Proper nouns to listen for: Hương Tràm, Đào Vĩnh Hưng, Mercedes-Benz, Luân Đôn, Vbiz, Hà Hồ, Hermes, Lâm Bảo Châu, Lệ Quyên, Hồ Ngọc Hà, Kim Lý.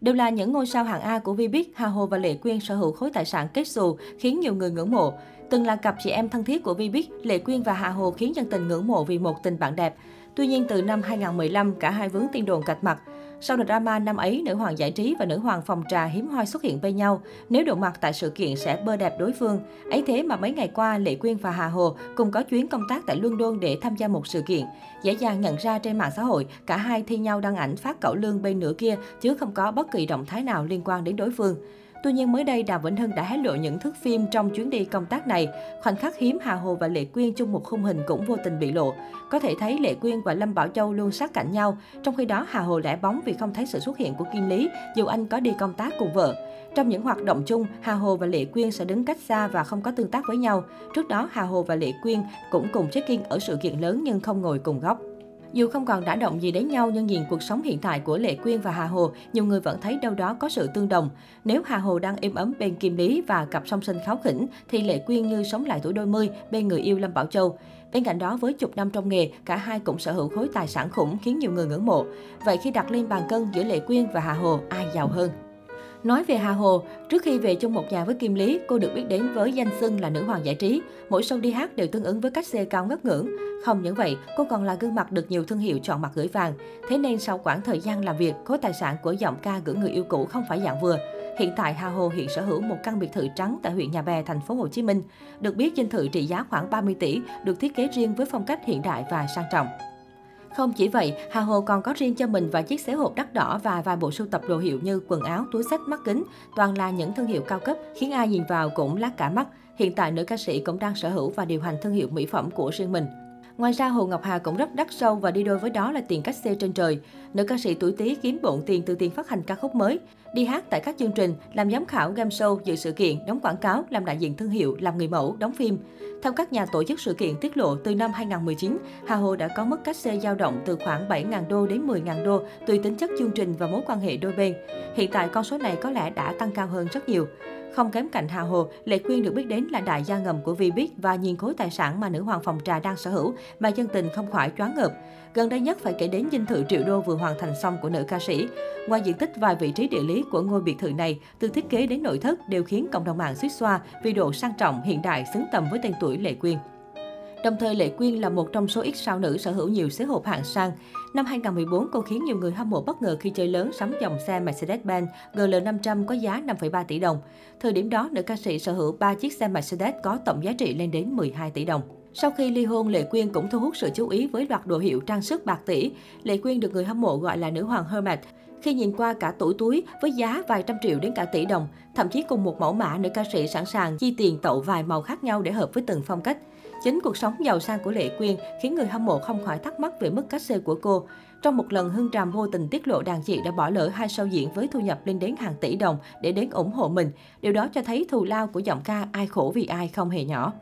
Đều là những ngôi sao hạng A của Vbiz, Hà Hồ và Lệ Quyên sở hữu khối tài sản kết xù khiến nhiều người ngưỡng mộ. Từng là cặp chị em thân thiết của Vbiz, Lệ Quyên và Hà Hồ khiến dân tình ngưỡng mộ vì một tình bạn đẹp. Tuy nhiên, từ năm 2015, cả hai vướng tin đồn cạch mặt. Sau drama năm ấy, nữ hoàng giải trí và nữ hoàng phòng trà hiếm hoi xuất hiện bên nhau. Nếu độ mặt tại sự kiện sẽ bơ đẹp đối phương. Ấy thế mà mấy ngày qua, Lệ Quyên và Hà Hồ cùng có chuyến công tác tại Luân Đôn để tham gia một sự kiện. Dễ dàng nhận ra trên mạng xã hội, cả hai thi nhau đăng ảnh phát cẩu lương bên nửa kia chứ không có bất kỳ động thái nào liên quan đến đối phương. Tuy nhiên, mới đây, Đào Vĩnh Hưng đã hé lộ những thước phim trong chuyến đi công tác này. Khoảnh khắc hiếm Hà Hồ và Lệ Quyên chung một khung hình cũng vô tình bị lộ. Có thể thấy Lệ Quyên và Lâm Bảo Châu luôn sát cạnh nhau, trong khi đó Hà Hồ lẻ bóng vì không thấy sự xuất hiện của Kim Lý, dù anh có đi công tác cùng vợ. Trong những hoạt động chung, Hà Hồ và Lệ Quyên sẽ đứng cách xa và không có tương tác với nhau. Trước đó, Hà Hồ và Lệ Quyên cũng cùng check-in ở sự kiện lớn nhưng không ngồi cùng góc. Dù không còn đả động gì đến nhau nhưng nhìn cuộc sống hiện tại của Lệ Quyên và Hà Hồ, nhiều người vẫn thấy đâu đó có sự tương đồng. Nếu Hà Hồ đang êm ấm bên Kim Lý và cặp song sinh kháo khỉnh, thì Lệ Quyên như sống lại tuổi đôi mươi bên người yêu Lâm Bảo Châu. Bên cạnh đó, với chục năm trong nghề, cả hai cũng sở hữu khối tài sản khủng khiến nhiều người ngưỡng mộ. Vậy khi đặt lên bàn cân giữa Lệ Quyên và Hà Hồ, ai giàu hơn? Nói về Hà Hồ, trước khi về chung một nhà với Kim Lý, cô được biết đến với danh xưng là nữ hoàng giải trí. Mỗi show đi hát đều tương ứng với cách xê cao ngất ngưỡng. Không những vậy, cô còn là gương mặt được nhiều thương hiệu chọn mặt gửi vàng. Thế nên sau quãng thời gian làm việc, khối tài sản của giọng ca gửi người yêu cũ không phải dạng vừa. Hiện tại, Hà Hồ hiện sở hữu một căn biệt thự trắng tại huyện Nhà Bè, thành phố Hồ Chí Minh. Được biết, dinh thự trị giá khoảng 30 tỷ, được thiết kế riêng với phong cách hiện đại và sang trọng. Không chỉ vậy, Hà Hồ còn có riêng cho mình vài chiếc xế hộp đắt đỏ và vài bộ sưu tập đồ hiệu như quần áo, túi xách, mắt kính. Toàn là những thương hiệu cao cấp, khiến ai nhìn vào cũng lác cả mắt. Hiện tại, nữ ca sĩ cũng đang sở hữu và điều hành thương hiệu mỹ phẩm của riêng mình. Ngoài ra, Hồ Ngọc Hà cũng rất đắt sâu và đi đôi với đó là tiền cách xê trên trời. Nữ ca sĩ tuổi Tý kiếm bộn tiền từ tiền phát hành ca khúc mới, đi hát tại các chương trình, làm giám khảo game show, dự sự kiện, đóng quảng cáo, làm đại diện thương hiệu, làm người mẫu, đóng phim. Theo các nhà tổ chức sự kiện tiết lộ, từ năm 2019, Hà Hồ đã có mức cách xê dao động từ khoảng 7.000 đô đến 10.000 đô, tùy tính chất chương trình và mối quan hệ đôi bên. Hiện tại, con số này có lẽ đã tăng cao hơn rất nhiều. Không kém cạnh Hà Hồ, Lệ Quyên được biết đến là đại gia ngầm của Vbiz và nhìn khối tài sản mà nữ hoàng phòng trà đang sở hữu mà dân tình không khỏi choáng ngợp. Gần đây nhất phải kể đến dinh thự triệu đô vừa hoàn thành xong của nữ ca sĩ. Ngoài diện tích và vị trí địa lý của ngôi biệt thự này, từ thiết kế đến nội thất đều khiến cộng đồng mạng xuýt xoa vì độ sang trọng hiện đại xứng tầm với tên tuổi Lệ Quyên. Đồng thời, Lệ Quyên là một trong số ít sao nữ sở hữu nhiều xế hộp hạng sang. Năm 2014, cô khiến nhiều người hâm mộ bất ngờ khi chơi lớn sắm dòng xe Mercedes-Benz GL500 có giá 5,3 tỷ đồng. Thời điểm đó, nữ ca sĩ sở hữu 3 chiếc xe Mercedes có tổng giá trị lên đến 12 tỷ đồng. Sau khi ly hôn, Lệ Quyên cũng thu hút sự chú ý với loạt đồ hiệu trang sức bạc tỷ. Lệ Quyên được người hâm mộ gọi là nữ hoàng Hermes. Khi nhìn qua cả tủ túi với giá vài trăm triệu đến cả tỷ đồng, thậm chí cùng một mẫu mã, nữ ca sĩ sẵn sàng chi tiền tậu vài màu khác nhau để hợp với từng phong cách. Chính cuộc sống giàu sang của Lệ Quyên khiến người hâm mộ không khỏi thắc mắc về mức cách xê của cô. Trong một lần, Hương Tràm vô tình tiết lộ đàn chị đã bỏ lỡ 2 show diễn với thu nhập lên đến hàng tỷ đồng để đến ủng hộ mình. Điều đó cho thấy thù lao của giọng ca ai khổ vì ai không hề nhỏ.